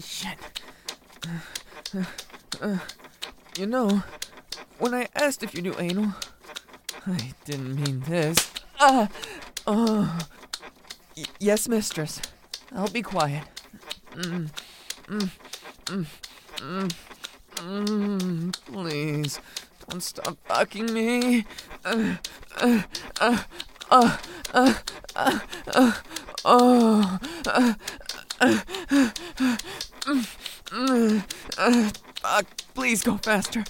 Shit. You know, when I asked if you do anal, I didn't mean this. Yes, mistress. I'll be quiet. Please, don't stop fucking me. Fuck, please go faster.